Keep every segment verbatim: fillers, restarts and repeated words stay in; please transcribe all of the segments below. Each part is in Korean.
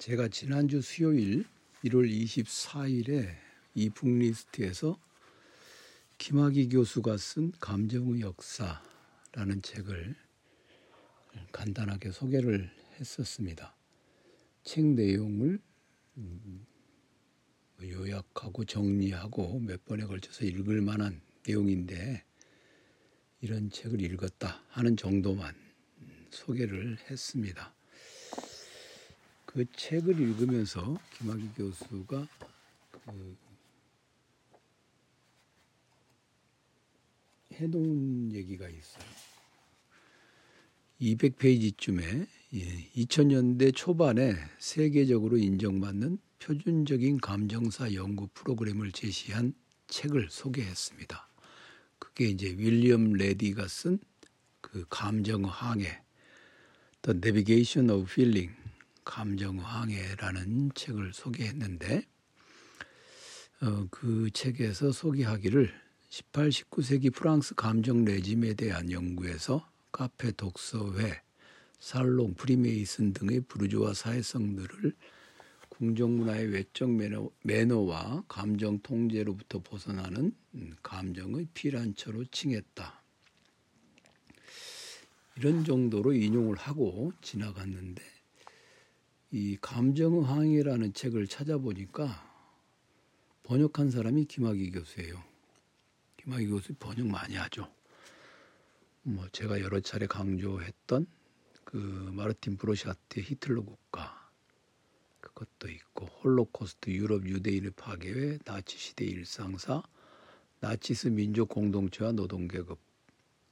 제가 지난주 수요일 일월 이십사일에 이 북리스트에서 김학의 교수가 쓴 감정의 역사라는 책을 간단하게 소개를 했었습니다. 책 내용을 요약하고 정리하고 몇 번에 걸쳐서 읽을 만한 내용인데 이런 책을 읽었다 하는 정도만 소개를 했습니다. 그 책을 읽으면서 김학의 교수가 그 해놓은 얘기가 있어요. 이백 페이지쯤에 이천 년대 초반에 세계적으로 인정받는 표준적인 감정사 연구 프로그램을 제시한 책을 소개했습니다. 그게 이제 윌리엄 레디가 쓴 그 감정의 항해, The Navigation of Feeling, 감정의 항해라는 책을 소개했는데 어, 그 책에서 소개하기를 십팔, 십구 세기 프랑스 감정 레짐에 대한 연구에서 카페, 독서회, 살롱, 프리메이슨 등의 부르주아 사회성들을 궁정문화의 외적 매너, 매너와 감정 통제로부터 벗어나는 감정의 피란처로 칭했다. 이런 정도로 인용을 하고 지나갔는데 이 감정의 항해라는 책을 찾아보니까 번역한 사람이 김학의 교수예요. 김학의 교수 번역 많이 하죠. 뭐 제가 여러 차례 강조했던 그 마르틴 브로샤트의 히틀러 국가, 그것도 있고 홀로코스트, 유럽 유대인의 파괴, 나치 시대 일상사, 나치스 민족 공동체와 노동계급.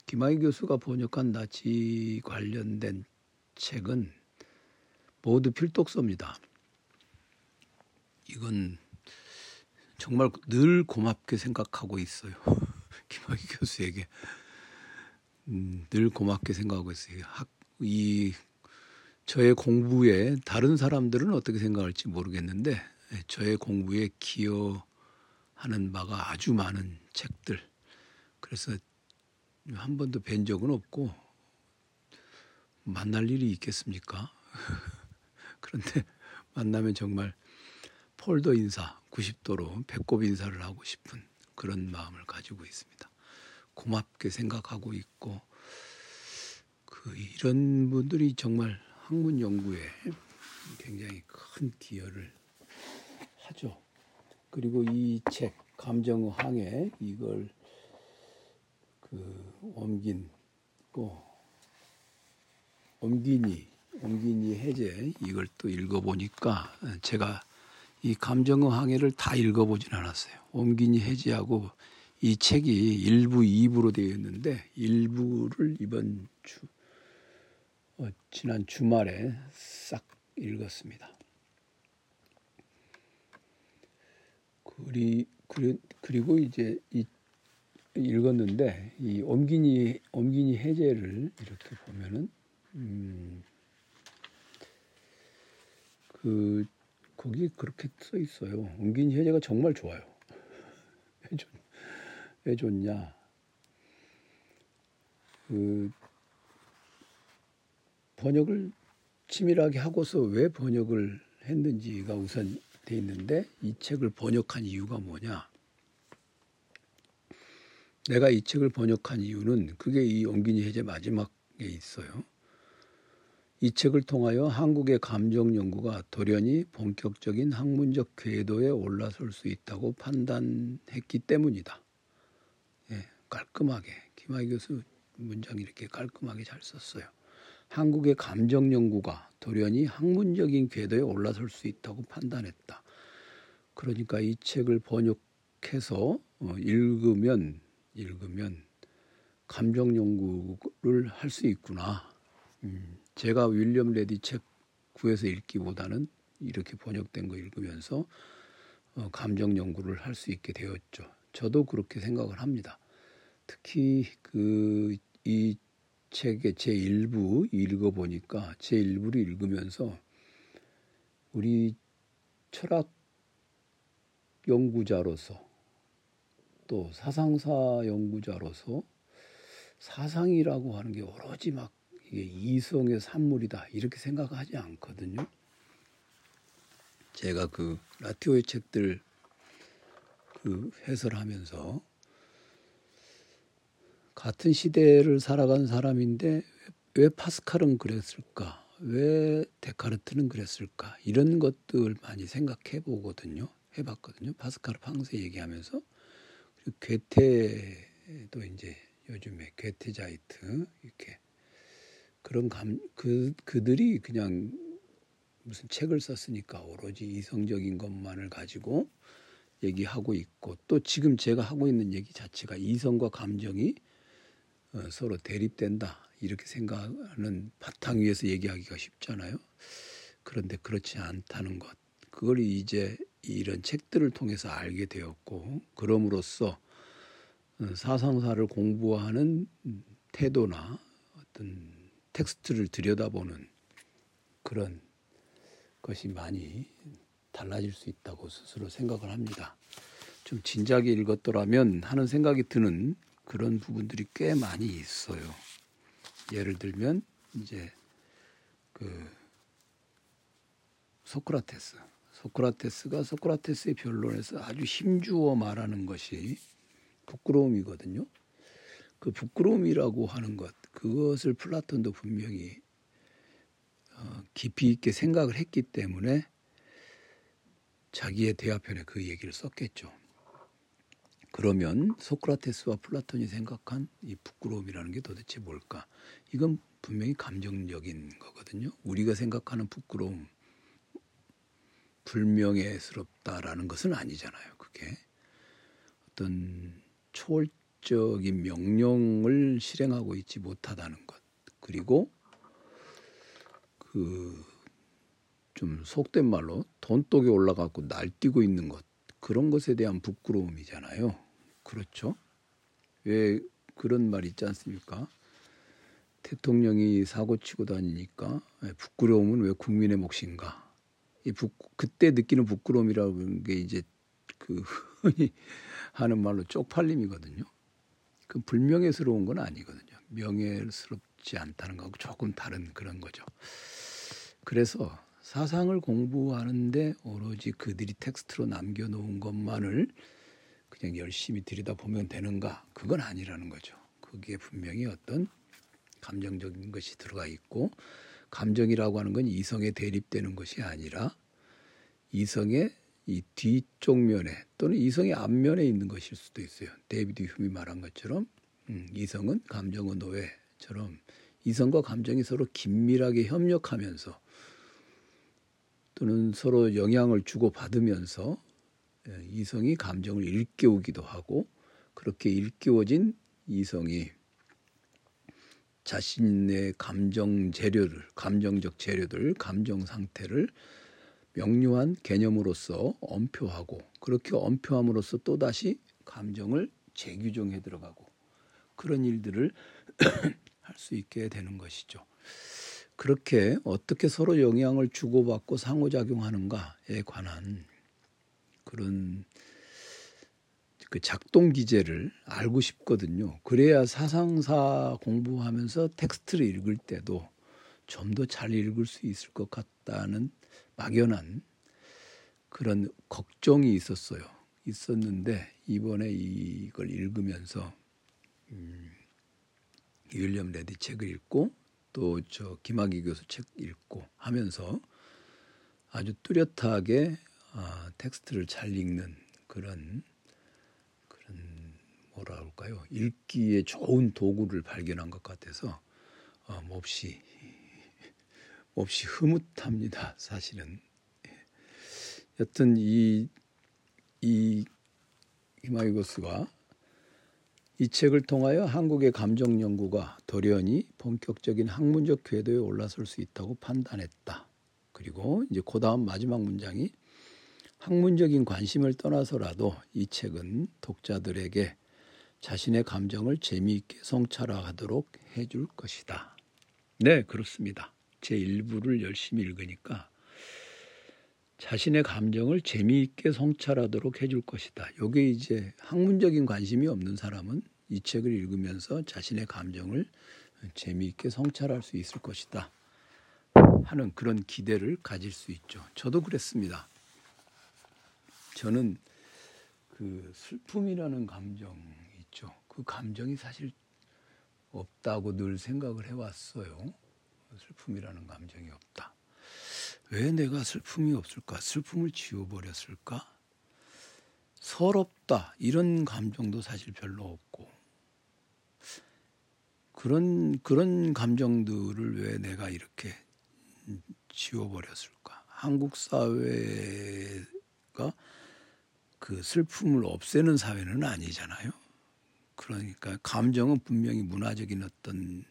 김학의 교수가 번역한 나치 관련된 책은 모두 필독서입니다. 이건 정말 늘 고맙게 생각하고 있어요. 김학의 교수에게 음, 늘 고맙게 생각하고 있어요. 학, 이 저의 공부에 다른 사람들은 어떻게 생각할지 모르겠는데 저의 공부에 기여하는 바가 아주 많은 책들. 그래서 한 번도 뵌 적은 없고 만날 일이 있겠습니까? 그런데 만나면 정말 폴더 인사, 구십 도로 배꼽 인사를 하고 싶은 그런 마음을 가지고 있습니다. 고맙게 생각하고 있고 그 이런 분들이 정말 학문 연구에 굉장히 큰 기여를 하죠. 그리고 이 책 감정의 항해 이걸 그 옮긴 또 옮기니 옮기니 해제 이걸 또 읽어보니까 제가 이 감정의 항해를 다 읽어보진 않았어요. 옮기니 해제하고 이 책이 일부, 이부로 되어 있는데 일부를 이번 주 어, 지난 주말에 싹 읽었습니다. 그리, 그리, 그리고 이제 이, 읽었는데 이 옴기니, 옴기니 해제를 이렇게 보면은 음, 그 거기 그렇게 써 있어요. 옴기니 해제가 정말 좋아요. 왜, 좋, 왜 좋냐? 그 번역을 치밀하게 하고서 왜 번역을 했는지가 우선 돼 있는데 이 책을 번역한 이유가 뭐냐. 내가 이 책을 번역한 이유는 그게 이 옴기니 해제 마지막에 있어요. 이 책을 통하여 한국의 감정 연구가 돌연히 본격적인 학문적 궤도에 올라설 수 있다고 판단했기 때문이다. 예, 깔끔하게 김학의 교수 문장 이렇게 깔끔하게 잘 썼어요. 한국의 감정 연구가 돌연히 학문적인 궤도에 올라설 수 있다고 판단했다. 그러니까 이 책을 번역해서 읽으면 읽으면 감정 연구를 할 수 있구나. 음, 제가 윌리엄 레디 책 구해서 읽기보다는 이렇게 번역된 거 읽으면서 어, 감정 연구를 할 수 있게 되었죠. 저도 그렇게 생각을 합니다. 특히 그 이 책의 제일 부 읽어보니까 제일 부를 읽으면서 우리 철학 연구자로서 또 사상사 연구자로서 사상이라고 하는 게 오로지 막 이게 이성의 산물이다 이렇게 생각하지 않거든요. 제가 그 라티오의 책들 그 해설하면서 같은 시대를 살아간 사람인데 왜 파스칼은 그랬을까? 왜 데카르트는 그랬을까? 이런 것들 많이 생각해 보거든요. 해봤거든요. 파스칼을 항상 얘기하면서. 그리고 괴테도 이제 요즘에 괴테자이트 이렇게 그런 감, 그, 그들이 그냥 무슨 책을 썼으니까 오로지 이성적인 것만을 가지고 얘기하고 있고 또 지금 제가 하고 있는 얘기 자체가 이성과 감정이 서로 대립된다. 이렇게 생각하는 바탕 위에서 얘기하기가 쉽잖아요. 그런데 그렇지 않다는 것. 그걸 이제 이런 책들을 통해서 알게 되었고 그럼으로써 사상사를 공부하는 태도나 어떤 텍스트를 들여다보는 그런 것이 많이 달라질 수 있다고 스스로 생각을 합니다. 좀 진작에 읽었더라면 하는 생각이 드는 그런 부분들이 꽤 많이 있어요. 예를 들면 이제 그 소크라테스, 소크라테스가 소크라테스의 변론에서 아주 힘주어 말하는 것이 부끄러움이거든요. 그 부끄러움이라고 하는 것, 그것을 플라톤도 분명히 어, 깊이 있게 생각을 했기 때문에 자기의 대화편에 그 얘기를 썼겠죠. 그러면 소크라테스와 플라톤이 생각한 이 부끄러움이라는 게 도대체 뭘까? 이건 분명히 감정적인 거거든요. 우리가 생각하는 부끄러움, 불명예스럽다라는 것은 아니잖아요. 그게 어떤 초월적인 명령을 실행하고 있지 못하다는 것. 그리고 그 좀 속된 말로 돈독에 올라가고 날뛰고 있는 것. 그런 것에 대한 부끄러움이잖아요. 그렇죠? 왜 그런 말 있지 않습니까? 대통령이 사고치고 다니니까 부끄러움은 왜 국민의 몫인가? 이 부, 그때 느끼는 부끄러움이라는 게 이제 그 흔히 하는 말로 쪽팔림이거든요. 그 불명예스러운 건 아니거든요. 명예스럽지 않다는 거하고 조금 다른 그런 거죠. 그래서 사상을 공부하는데 오로지 그들이 텍스트로 남겨놓은 것만을 그냥 열심히 들여다보면 되는가? 그건 아니라는 거죠. 그게 분명히 어떤 감정적인 것이 들어가 있고 감정이라고 하는 건 이성에 대립되는 것이 아니라 이성의 이 뒤쪽 면에 또는 이성의 앞면에 있는 것일 수도 있어요. 데이비드 흄이 말한 것처럼 음, 이성은 감정은 노예처럼 이성과 감정이 서로 긴밀하게 협력하면서 또는 서로 영향을 주고받으면서 이성이 감정을 일깨우기도 하고 그렇게 일깨워진 이성이 자신의 감정 재료를, 감정적 재료들, 감정 상태를 명료한 개념으로서 엄표하고 그렇게 엄표함으로써 또다시 감정을 재규정해 들어가고 그런 일들을 할 수 있게 되는 것이죠. 그렇게 어떻게 서로 영향을 주고받고 상호작용하는가에 관한 그런 그 작동기제를 알고 싶거든요. 그래야 사상사 공부하면서 텍스트를 읽을 때도 좀 더 잘 읽을 수 있을 것 같다는 막연한 그런 걱정이 있었어요. 있었는데 이번에 이걸 읽으면서 음, 윌리엄 레디 책을 읽고 또 저 김학의 교수 책 읽고 하면서 아주 뚜렷하게 아, 텍스트를 잘 읽는 그런 그런 뭐라 할까요? 읽기에 좋은 도구를 발견한 것 같아서 어, 몹시 몹시 흐뭇합니다. 사실은 여튼 이 이 김학의 교수가 이 책을 통하여 한국의 감정 연구가 돌연히 본격적인 학문적 궤도에 올라설 수 있다고 판단했다. 그리고 이제 그 다음 마지막 문장이 학문적인 관심을 떠나서라도 이 책은 독자들에게 자신의 감정을 재미있게 성찰하도록 해줄 것이다. 네, 그렇습니다. 제 일부를 열심히 읽으니까 자신의 감정을 재미있게 성찰하도록 해줄 것이다. 이게 이제 학문적인 관심이 없는 사람은 이 책을 읽으면서 자신의 감정을 재미있게 성찰할 수 있을 것이다 하는 그런 기대를 가질 수 있죠. 저도 그랬습니다. 저는 그 슬픔이라는 감정이 있죠. 그 감정이 사실 없다고 늘 생각을 해왔어요. 슬픔이라는 감정이 없다. 왜 내가 슬픔이 없을까? 슬픔을 지워버렸을까? 서럽다 이런 감정도 사실 별로 없고, 그런 그런 감정들을 왜 내가 이렇게 지워버렸을까? 한국 사회가 그 슬픔을 없애는 사회는 아니잖아요. 그러니까 감정은 분명히 문화적인 어떤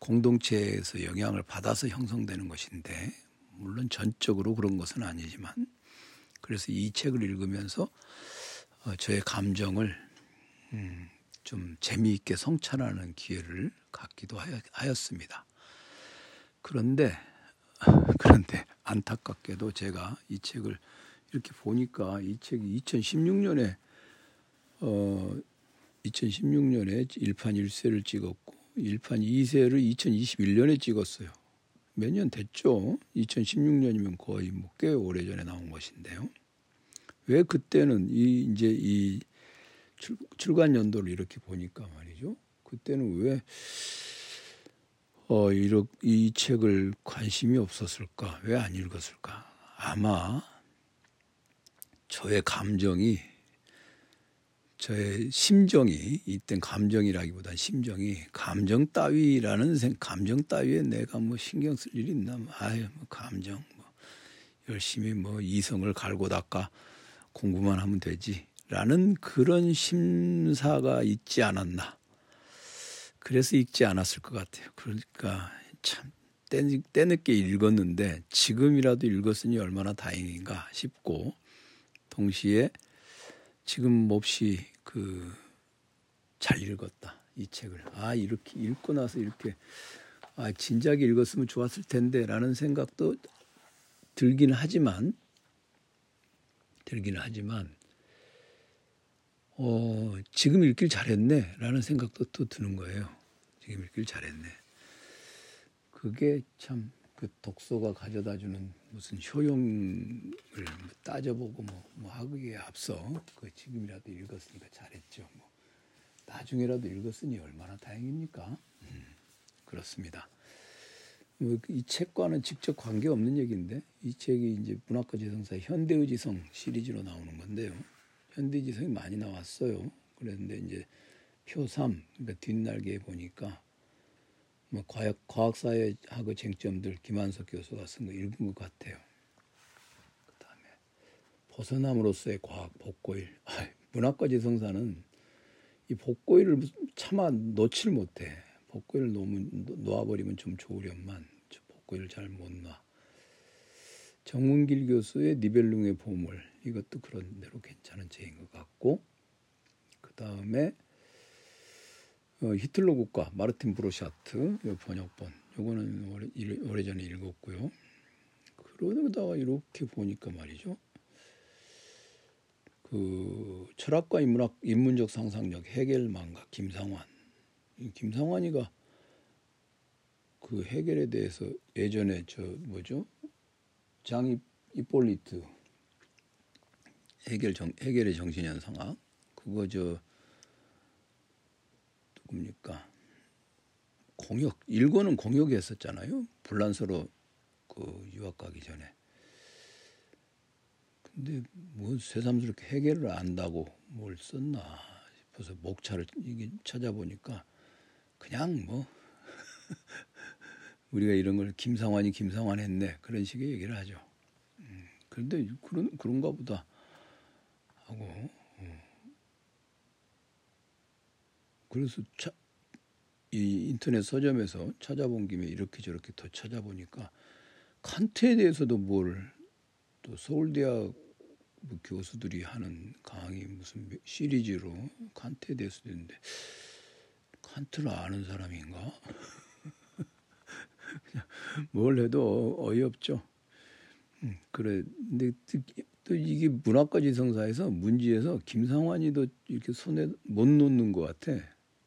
공동체에서 영향을 받아서 형성되는 것인데, 물론 전적으로 그런 것은 아니지만, 그래서 이 책을 읽으면서 저의 감정을 좀 재미있게 성찰하는 기회를 갖기도 하였습니다. 그런데 그런데 안타깝게도 제가 이 책을 이렇게 보니까 이 책이 이천십육 년에 어, 이천십육 년에 일 판 일 세를 찍었고 일 판 이 세를 이천이십일 년에 찍었어요. 몇 년 됐죠? 이천십육 년이면 거의 뭐 꽤 오래전에 나온 것인데요. 왜 그때는 이 이제 이 출, 출간 연도를 이렇게 보니까 말이죠. 그때는 왜 어, 이렇게 이 책을 관심이 없었을까? 왜 안 읽었을까? 아마 저의 감정이, 저의 심정이, 이땐 감정이라기보단 심정이, 감정 따위라는 생, 감정 따위에 내가 뭐 신경 쓸 일이 있나? 아유, 뭐 감정, 뭐 열심히 뭐 이성을 갈고 닦아 공부만 하면 되지. 라는 그런 심사가 있지 않았나. 그래서 읽지 않았을 것 같아요. 그러니까 참 때늦게 읽었는데 지금이라도 읽었으니 얼마나 다행인가 싶고, 동시에 지금 몹시 그 잘 읽었다 이 책을. 아 이렇게 읽고 나서 이렇게 아 진작에 읽었으면 좋았을 텐데라는 생각도 들긴 하지만 들긴 하지만 어 지금 읽길 잘했네라는 생각도 또 드는 거예요. 지금 읽길 잘했네. 그게 참 그 독서가 가져다주는 무슨 효용을 따져보고 뭐, 뭐 하기에 앞서 그 지금이라도 읽었으니까 잘했죠. 뭐 나중에라도 읽었으니 얼마나 다행입니까? 음, 그렇습니다. 뭐 이 책과는 직접 관계없는 얘기인데, 이 책이 이제 문학과 지성사의 현대의 지성 시리즈로 나오는 건데요. 현대 지성이 많이 나왔어요. 그런데 이제 표 삼, 그러니까 뒷날개에 보니까 뭐 과학, 과학사회학의 쟁점들 김한석 교수가 쓴 거 읽은 것 같아요. 그다음에 벗어남으로서의 과학 복고일. 아, 문학과 지성사는 이 복고일을 차마 놓질 못해. 복고일을 놓아버리면 좀 좋으련만 복고일을 잘 못 놔. 정문길 교수의 니벨룽의 보물, 이것도 그런 대로 괜찮은 책인 것 같고, 그 다음에 어, 히틀러 국가 마르틴 브로샤트 요 번역본, 요거는 오래, 오래전에 읽었고요. 그러다가 이렇게 보니까 말이죠, 그 철학과 인문학, 인문적 상상력 헤겔만가 김상환. 김상환이가 그 헤겔에 대해서 예전에 저 뭐죠? 장 이폴리트 헤겔 정, 헤겔의 정신현상학, 그거 저 누굽니까? 공역, 일권은 공역이었었잖아요. 불란서로 그 유학 가기 전에. 근데 뭐 새삼스럽게 헤겔을 안다고 뭘 썼나 싶어서 목차를 이게 찾아보니까 그냥 뭐 우리가 이런 걸 김상환이 김상환 했네 그런 식의 얘기를 하죠. 음, 그런데 그런 그런가 보다 하고, 어. 그래서 차, 이 인터넷 서점에서 찾아본 김에 이렇게 저렇게 더 찾아보니까 칸트에 대해서도 뭘 또 서울대학 교수들이 하는 강의 무슨 시리즈로 칸트에 대해서도 있는데, 칸트를 아는 사람인가? 그냥 뭘 해도 어이없죠. 음, 그래. 근데 또 이게 문학과 지성사에서 문지에서 김상환이도 이렇게 손에 못 놓는 것 같아.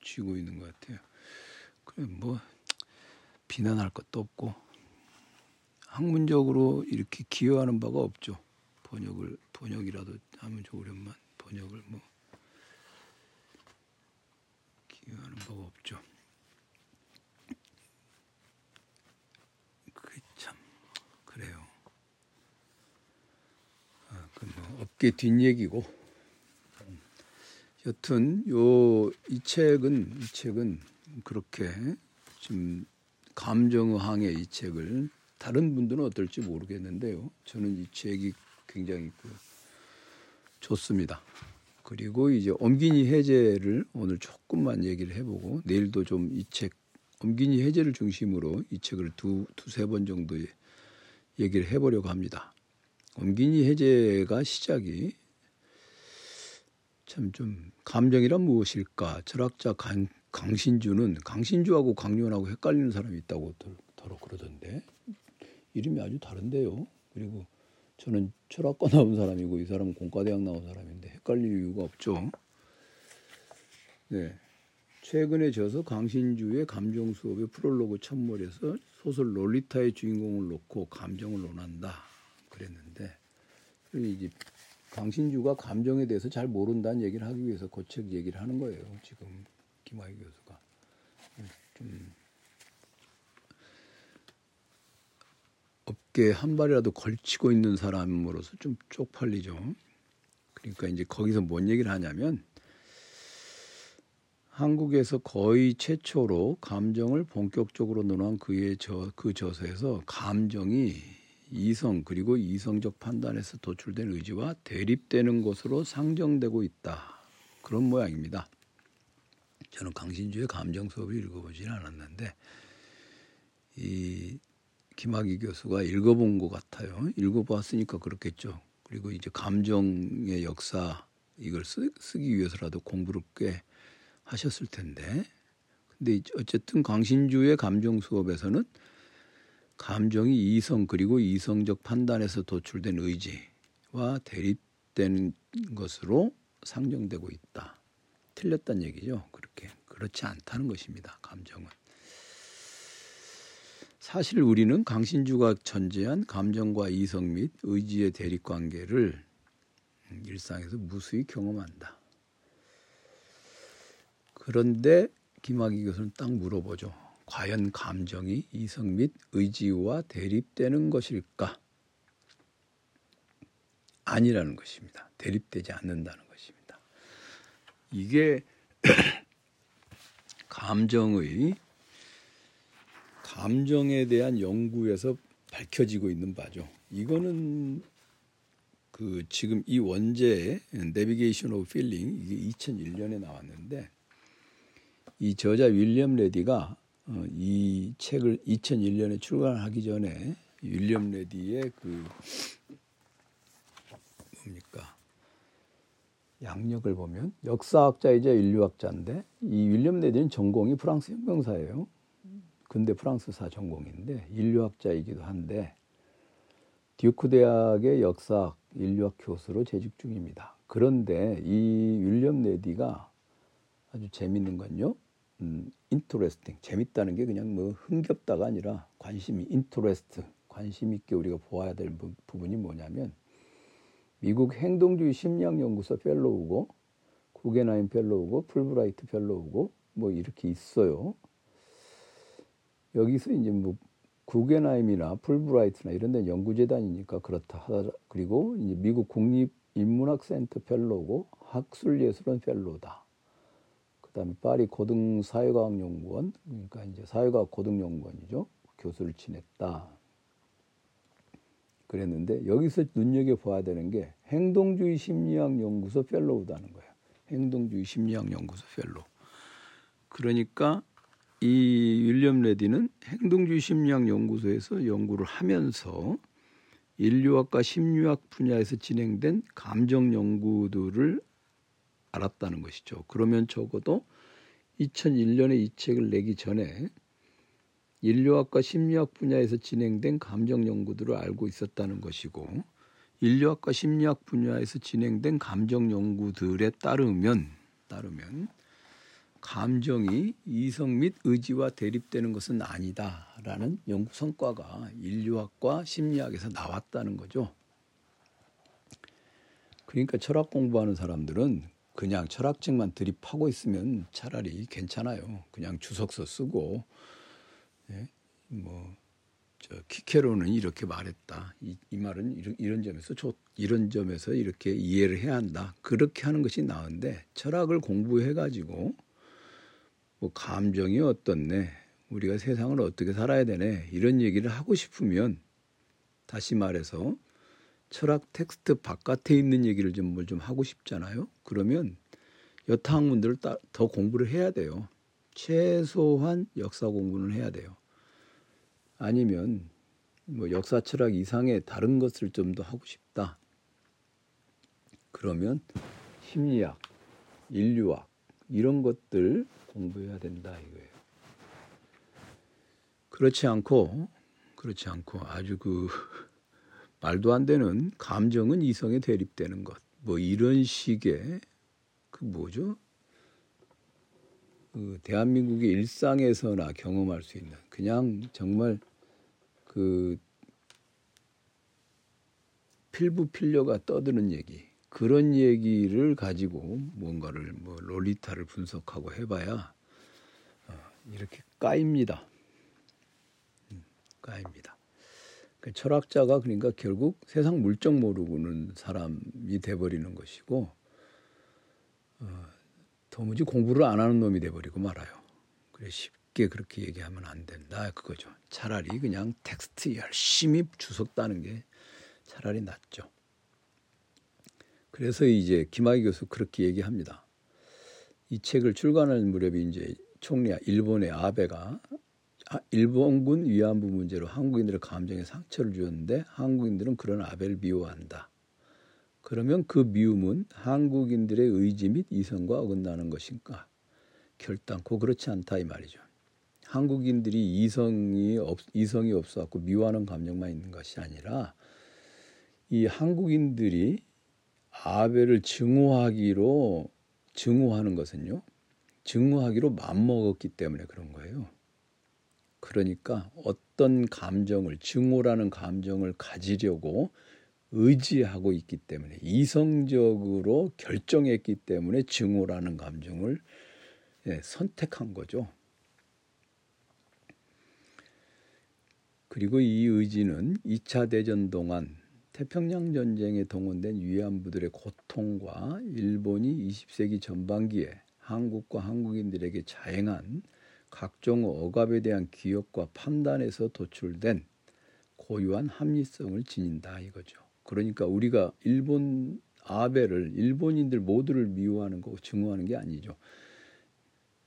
쥐고 있는 것 같아요. 그래 뭐 비난할 것도 없고 학문적으로 이렇게 기여하는 바가 없죠. 번역을 번역이라도 하면 좋으련만 번역을 뭐 기여하는 법 없죠. 그게 참 그래요. 아, 그건 뭐 업계 뒷얘기고. 여튼 요 이 책은 이 책은 그렇게 좀 감정어항의 이 책을 다른 분들은 어떨지 모르겠는데요. 저는 이 책이 굉장히 좋습니다. 그리고 이제 엄기니 해제를 오늘 조금만 얘기를 해보고 내일도 좀 이 책 엄기니 해제를 중심으로 이 책을 두, 두세 번 정도 얘기를 해보려고 합니다. 엄기니 해제가 시작이 참 좀 감정이란 무엇일까? 철학자 강, 강신주는 강신주하고 강연하고 헷갈리는 사람이 있다고 더러 그러던데 이름이 아주 다른데요. 그리고 저는 철학과 나온 사람이고 이 사람은 공과대학 나온 사람인데 헷갈릴 이유가 없죠. 네, 최근에 저서 강신주의 감정 수업의 프롤로그 첫물에서 소설 롤리타의 주인공을 놓고 감정을 논한다 그랬는데 이제 강신주가 감정에 대해서 잘 모른다는 얘기를 하기 위해서 그 책 얘기를 하는 거예요. 지금 김학의 교수가 좀 업계에 한 발이라도 걸치고 있는 사람으로서 좀 쪽팔리죠. 그러니까 이제 거기서 뭔 얘기를 하냐면 한국에서 거의 최초로 감정을 본격적으로 논한 그의 저, 그 저서에서 감정이 이성 그리고 이성적 판단에서 도출된 의지와 대립되는 것으로 상정되고 있다. 그런 모양입니다. 저는 강신주의 감정 수업을 읽어보진 않았는데 이 김학의 교수가 읽어본 것 같아요. 읽어봤으니까 그렇겠죠. 그리고 이제 감정의 역사 이걸 쓰, 쓰기 위해서라도 공부를 꽤 하셨을 텐데 근데 어쨌든 강신주의 감정 수업에서는 감정이 이성 그리고 이성적 판단에서 도출된 의지와 대립된 것으로 상정되고 있다. 틀렸단 얘기죠. 그렇게 그렇지 않다는 것입니다. 감정은. 사실 우리는 강신주가 전제한 감정과 이성 및 의지의 대립관계를 일상에서 무수히 경험한다. 그런데 김학의 교수는 딱 물어보죠. 과연 감정이 이성 및 의지와 대립되는 것일까? 아니라는 것입니다. 대립되지 않는다는 것입니다. 이게 감정의 감정에 대한 연구에서 밝혀지고 있는 바죠. 이거는 그 지금 이 원제의 Navigation of Feeling 이게 이천일 년에 나왔는데 이 저자 윌리엄 레디가 이 책을 이천일 년에 출간하기 전에 윌리엄 레디의 그 뭡니까? 양력을 보면 역사학자이자 인류학자인데 이 윌리엄 레디는 전공이 프랑스 혁명사예요. 근대 프랑스사 전공인데 인류학자이기도 한데 듀크 대학의 역사학 인류학 교수로 재직 중입니다. 그런데 이 윌리엄 레디가 아주 재밌는 건요. 음, interesting 재밌다는 게 그냥 뭐 흥겹다가 아니라 관심이 interest 관심 있게 우리가 보아야 될 부, 부분이 뭐냐면 미국 행동주의 심리학연구소 펠로우고 구겐하임 펠로우고 풀브라이트 펠로우고 뭐 이렇게 있어요. 여기서 이제 뭐 구겐하임이나 풀브라이트나 이런 데는 연구재단이니까 그렇다 하더라. 그리고 이제 미국 국립인문학센터 펠로우고 학술예술원 펠로우다. 그다음에 파리 고등사회과학연구원 그러니까 이제 사회과학 고등연구원이죠. 교수를 지냈다. 그랬는데 여기서 눈여겨 봐야 되는 게 행동주의 심리학 연구소 펠로우다는 거예요. 행동주의 심리학 연구소 펠로우. 그러니까 이 윌리엄 레디는 행동주의 심리학 연구소에서 연구를 하면서 인류학과 심리학 분야에서 진행된 감정 연구들을 알았다는 것이죠. 그러면 적어도 이천일 년에 이 책을 내기 전에 인류학과 심리학 분야에서 진행된 감정 연구들을 알고 있었다는 것이고 인류학과 심리학 분야에서 진행된 감정 연구들에 따르면 따르면 감정이 이성 및 의지와 대립되는 것은 아니다라는 연구 성과가 인류학과 심리학에서 나왔다는 거죠. 그러니까 철학 공부하는 사람들은 그냥 철학책만 들이파고 있으면 차라리 괜찮아요. 그냥 주석서 쓰고, 예? 뭐 저 키케로는 이렇게 말했다. 이, 이 말은 이런, 이런 점에서 좋, 이런 점에서 이렇게 이해를 해야 한다. 그렇게 하는 것이 나은데, 철학을 공부해가지고 뭐 감정이 어떻네, 우리가 세상을 어떻게 살아야 되네, 이런 얘기를 하고 싶으면 다시 말해서 철학 텍스트 바깥에 있는 얘기를 좀 뭘 좀 하고 싶잖아요. 그러면 여타 학문들을 더 공부를 해야 돼요. 최소한 역사 공부는 해야 돼요. 아니면 뭐 역사 철학 이상의 다른 것을 좀 더 하고 싶다. 그러면 심리학, 인류학 이런 것들 공부해야 된다 이거예요. 그렇지 않고 그렇지 않고 아주 그 말도 안 되는 감정은 이성에 대립되는 것, 뭐 이런 식의 그 뭐죠? 그 대한민국의 일상에서나 경험할 수 있는 그냥 정말 그 필부필려가 떠드는 얘기, 그런 얘기를 가지고 뭔가를 뭐 롤리타를 분석하고 해봐야 이렇게 까입니다. 까입니다. 철학자가 그러니까 결국 세상 물정 모르고는 사람이 돼버리는 것이고, 어, 도무지 공부를 안 하는 놈이 돼버리고 말아요. 그래 쉽게 그렇게 얘기하면 안 된다 그거죠. 차라리 그냥 텍스트 열심히 주석 따는 게 차라리 낫죠. 그래서 이제 김학의 교수 그렇게 얘기합니다. 이 책을 출간할 무렵에 이제 총리 일본의 아베가 일본군 위안부 문제로 한국인들의 감정에 상처를 주었는데 한국인들은 그런 아베를 미워한다. 그러면 그 미움은 한국인들의 의지 및 이성과 어긋나는 것인가? 결단코 그렇지 않다 이 말이죠. 한국인들이 이성이, 없, 이성이 없어 갖고 미워하는 감정만 있는 것이 아니라 이 한국인들이 아베를 증오하기로 증오하는 것은요. 증오하기로 맘먹었기 때문에 그런 거예요. 그러니까 어떤 감정을, 증오라는 감정을 가지려고 의지하고 있기 때문에, 이성적으로 결정했기 때문에 증오라는 감정을 예, 선택한 거죠. 그리고 이 의지는 이 차 대전 동안 태평양 전쟁에 동원된 위안부들의 고통과 일본이 이십 세기 전반기에 한국과 한국인들에게 자행한 각종 억압에 대한 기억과 판단에서 도출된 고유한 합리성을 지닌다 이거죠. 그러니까 우리가 일본 아베를, 일본인들 모두를 미워하는 거고 증오하는 게 아니죠.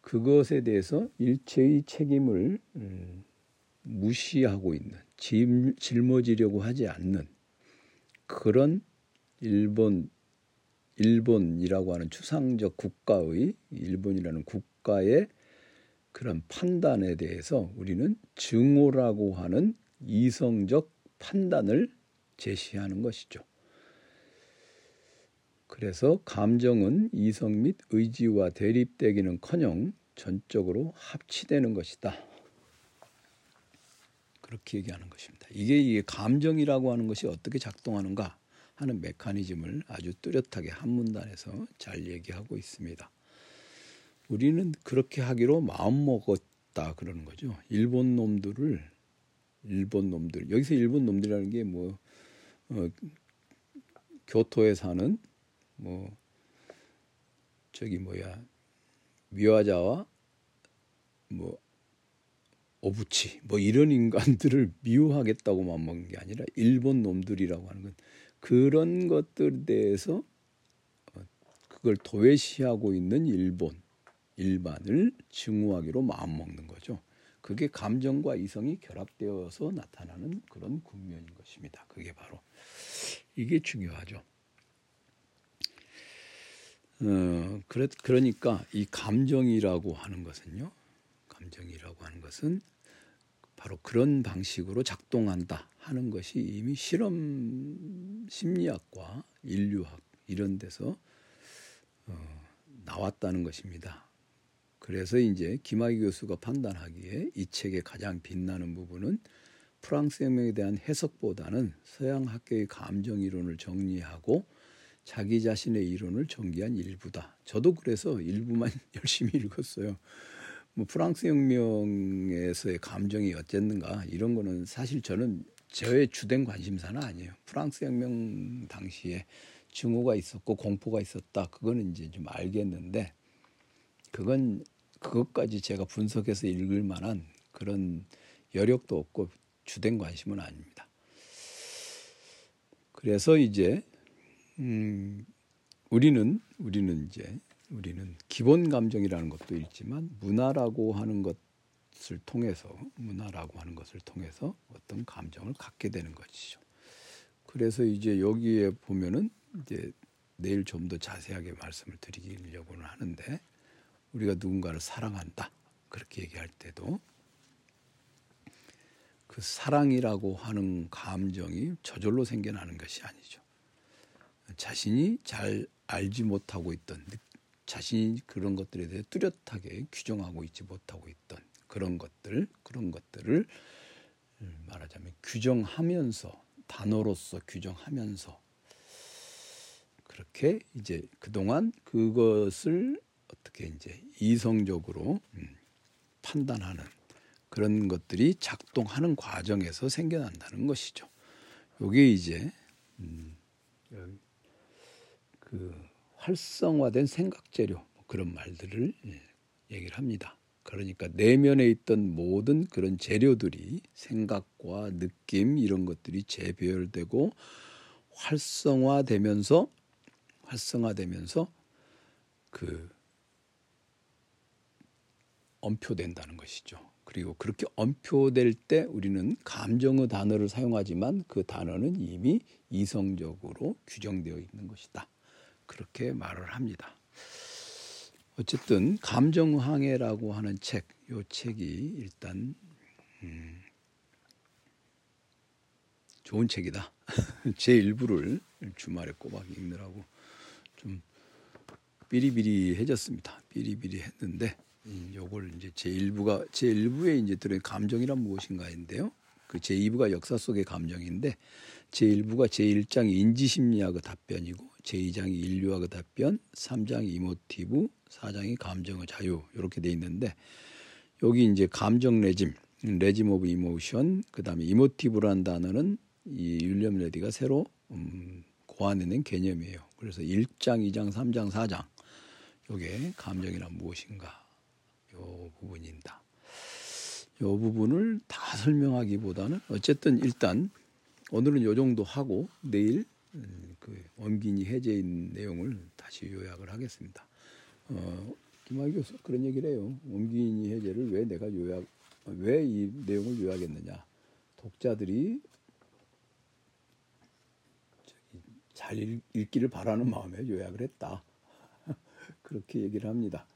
그것에 대해서 일체의 책임을 음, 무시하고 있는, 짊, 짊어지려고 하지 않는 그런 일본, 일본이라고 하는 추상적 국가의, 일본이라는 국가의 그런 판단에 대해서 우리는 증오라고 하는 이성적 판단을 제시하는 것이죠. 그래서 감정은 이성 및 의지와 대립되기는커녕 전적으로 합치되는 것이다. 그렇게 얘기하는 것입니다. 이게, 이게 감정이라고 하는 것이 어떻게 작동하는가 하는 메커니즘을 아주 뚜렷하게 한 문단에서 잘 얘기하고 있습니다. 우리는 그렇게 하기로 마음먹었다 그러는 거죠. 일본 놈들을, 일본 놈들, 여기서 일본 놈들이라는 게 뭐 어, 교토에 사는 뭐 저기 뭐야 미와자와 뭐 오부치 뭐 이런 인간들을 미워하겠다고 마음먹은 게 아니라 일본 놈들이라고 하는 건 그런 것들에 대해서 그걸 도외시하고 있는 일본 일반을 증오하기로 마음먹는 거죠. 그게 감정과 이성이 결합되어서 나타나는 그런 국면인 것입니다. 그게 바로 이게 중요하죠. 어, 그래, 그러니까 이 감정이라고 하는 것은요. 감정이라고 하는 것은 바로 그런 방식으로 작동한다 하는 것이 이미 실험 심리학과 인류학 이런 데서 어, 나왔다는 것입니다. 그래서 이제 김학의 교수가 판단하기에 이 책의 가장 빛나는 부분은 프랑스 혁명에 대한 해석보다는 서양 학계의 감정 이론을 정리하고 자기 자신의 이론을 전개한 일부다. 저도 그래서 일부만 열심히 읽었어요. 뭐 프랑스 혁명에서의 감정이 어쨌는가 이런 거는 사실 저는 저의 주된 관심사는 아니에요. 프랑스 혁명 당시에 증오가 있었고 공포가 있었다. 그거는 이제 좀 알겠는데 그건 그것까지 제가 분석해서 읽을 만한 그런 여력도 없고 주된 관심은 아닙니다. 그래서 이제 음, 우리는 우리는 이제 우리는 기본 감정이라는 것도 있지만 문화라고 하는 것을 통해서 문화라고 하는 것을 통해서 어떤 감정을 갖게 되는 것이죠. 그래서 이제 여기에 보면은 이제 내일 좀 더 자세하게 말씀을 드리려고는 하는데 우리가 누군가를 사랑한다 그렇게 얘기할 때도 그 사랑이라고 하는 감정이 저절로 생겨나는 것이 아니죠. 자신이 잘 알지 못하고 있던 자신이 그런 것들에 대해 뚜렷하게 규정하고 있지 못하고 있던 그런 것들, 그런 것들을 말하자면 규정하면서 단어로서 규정하면서 그렇게 이제 그동안 그것을 어떻게 이제 이성적으로 음, 판단하는 그런 것들이 작동하는 과정에서 생겨난다는 것이죠. 이게 이제 음, 그 활성화된 생각 재료 그런 말들을 얘기를 합니다. 그러니까 내면에 있던 모든 그런 재료들이 생각과 느낌 이런 것들이 재배열되고 활성화되면서 활성화되면서 그 언표된다는 것이죠. 그리고 그렇게 언표될 때 우리는 감정의 단어를 사용하지만 그 단어는 이미 이성적으로 규정되어 있는 것이다. 그렇게 말을 합니다. 어쨌든 감정항해라고 하는 책, 이 책이 일단 음, 좋은 책이다. 제 일부를 주말에 꼬박 읽느라고 좀 삐리삐리해졌습니다. 삐리삐리했는데 요걸 이제 제 일부가 제 일부에 이제 들어있는 감정이란 무엇인가인데요. 그 제 이부가 역사 속의 감정인데 제 일부가 제 일 장이 인지심리학의 답변이고 제 이 장이 인류학의 답변, 삼 장이 이모티브, 사 장이 감정의 자유 이렇게 돼 있는데 여기 이제 감정 레짐, 레짐 오브 이모션, 그다음에 이모티브라는 단어는 이 윌리엄 레디가 새로 음, 고안해낸 개념이에요. 그래서 일 장, 이 장, 삼 장, 사 장 이게 감정이란 무엇인가 요 부분입니다. 요 부분을 다 설명하기보다는 어쨌든 일단 오늘은 요 정도 하고 내일 그 엄기니 해제인 내용을 다시 요약을 하겠습니다. 어, 김학의 교수 그런 얘기를 해요. 엄기니 해제를 왜 내가 요약 왜 이 내용을 요약했느냐? 독자들이 잘 읽, 읽기를 바라는 마음에 요약을 했다. 그렇게 얘기를 합니다.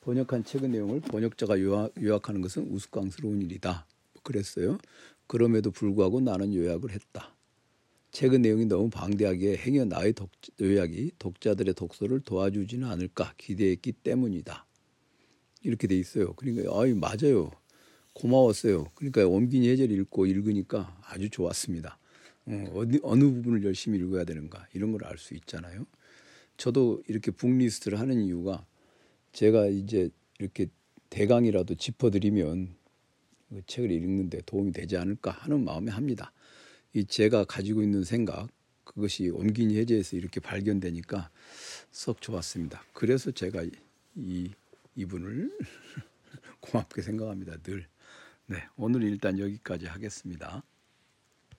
번역한 책의 내용을 번역자가 요약, 요약하는 것은 우스꽝스러운 일이다. 그랬어요. 그럼에도 불구하고 나는 요약을 했다. 책의 내용이 너무 방대하기에 행여 나의 독자, 요약이 독자들의 독서를 도와주지는 않을까 기대했기 때문이다. 이렇게 돼 있어요. 그러니까 아이 맞아요. 고마웠어요. 그러니까 원빈이 해제를 읽고 읽으니까 아주 좋았습니다. 어, 어디, 어느 부분을 열심히 읽어야 되는가 이런 걸 알 수 있잖아요. 저도 이렇게 북리스트를 하는 이유가 제가 이제 이렇게 대강이라도 짚어드리면 그 책을 읽는데 도움이 되지 않을까 하는 마음에 합니다. 이 제가 가지고 있는 생각, 그것이 옴기니 해제에서 이렇게 발견되니까 썩 좋았습니다. 그래서 제가 이, 이분을 고맙게 생각합니다. 늘. 네, 오늘 일단 여기까지 하겠습니다.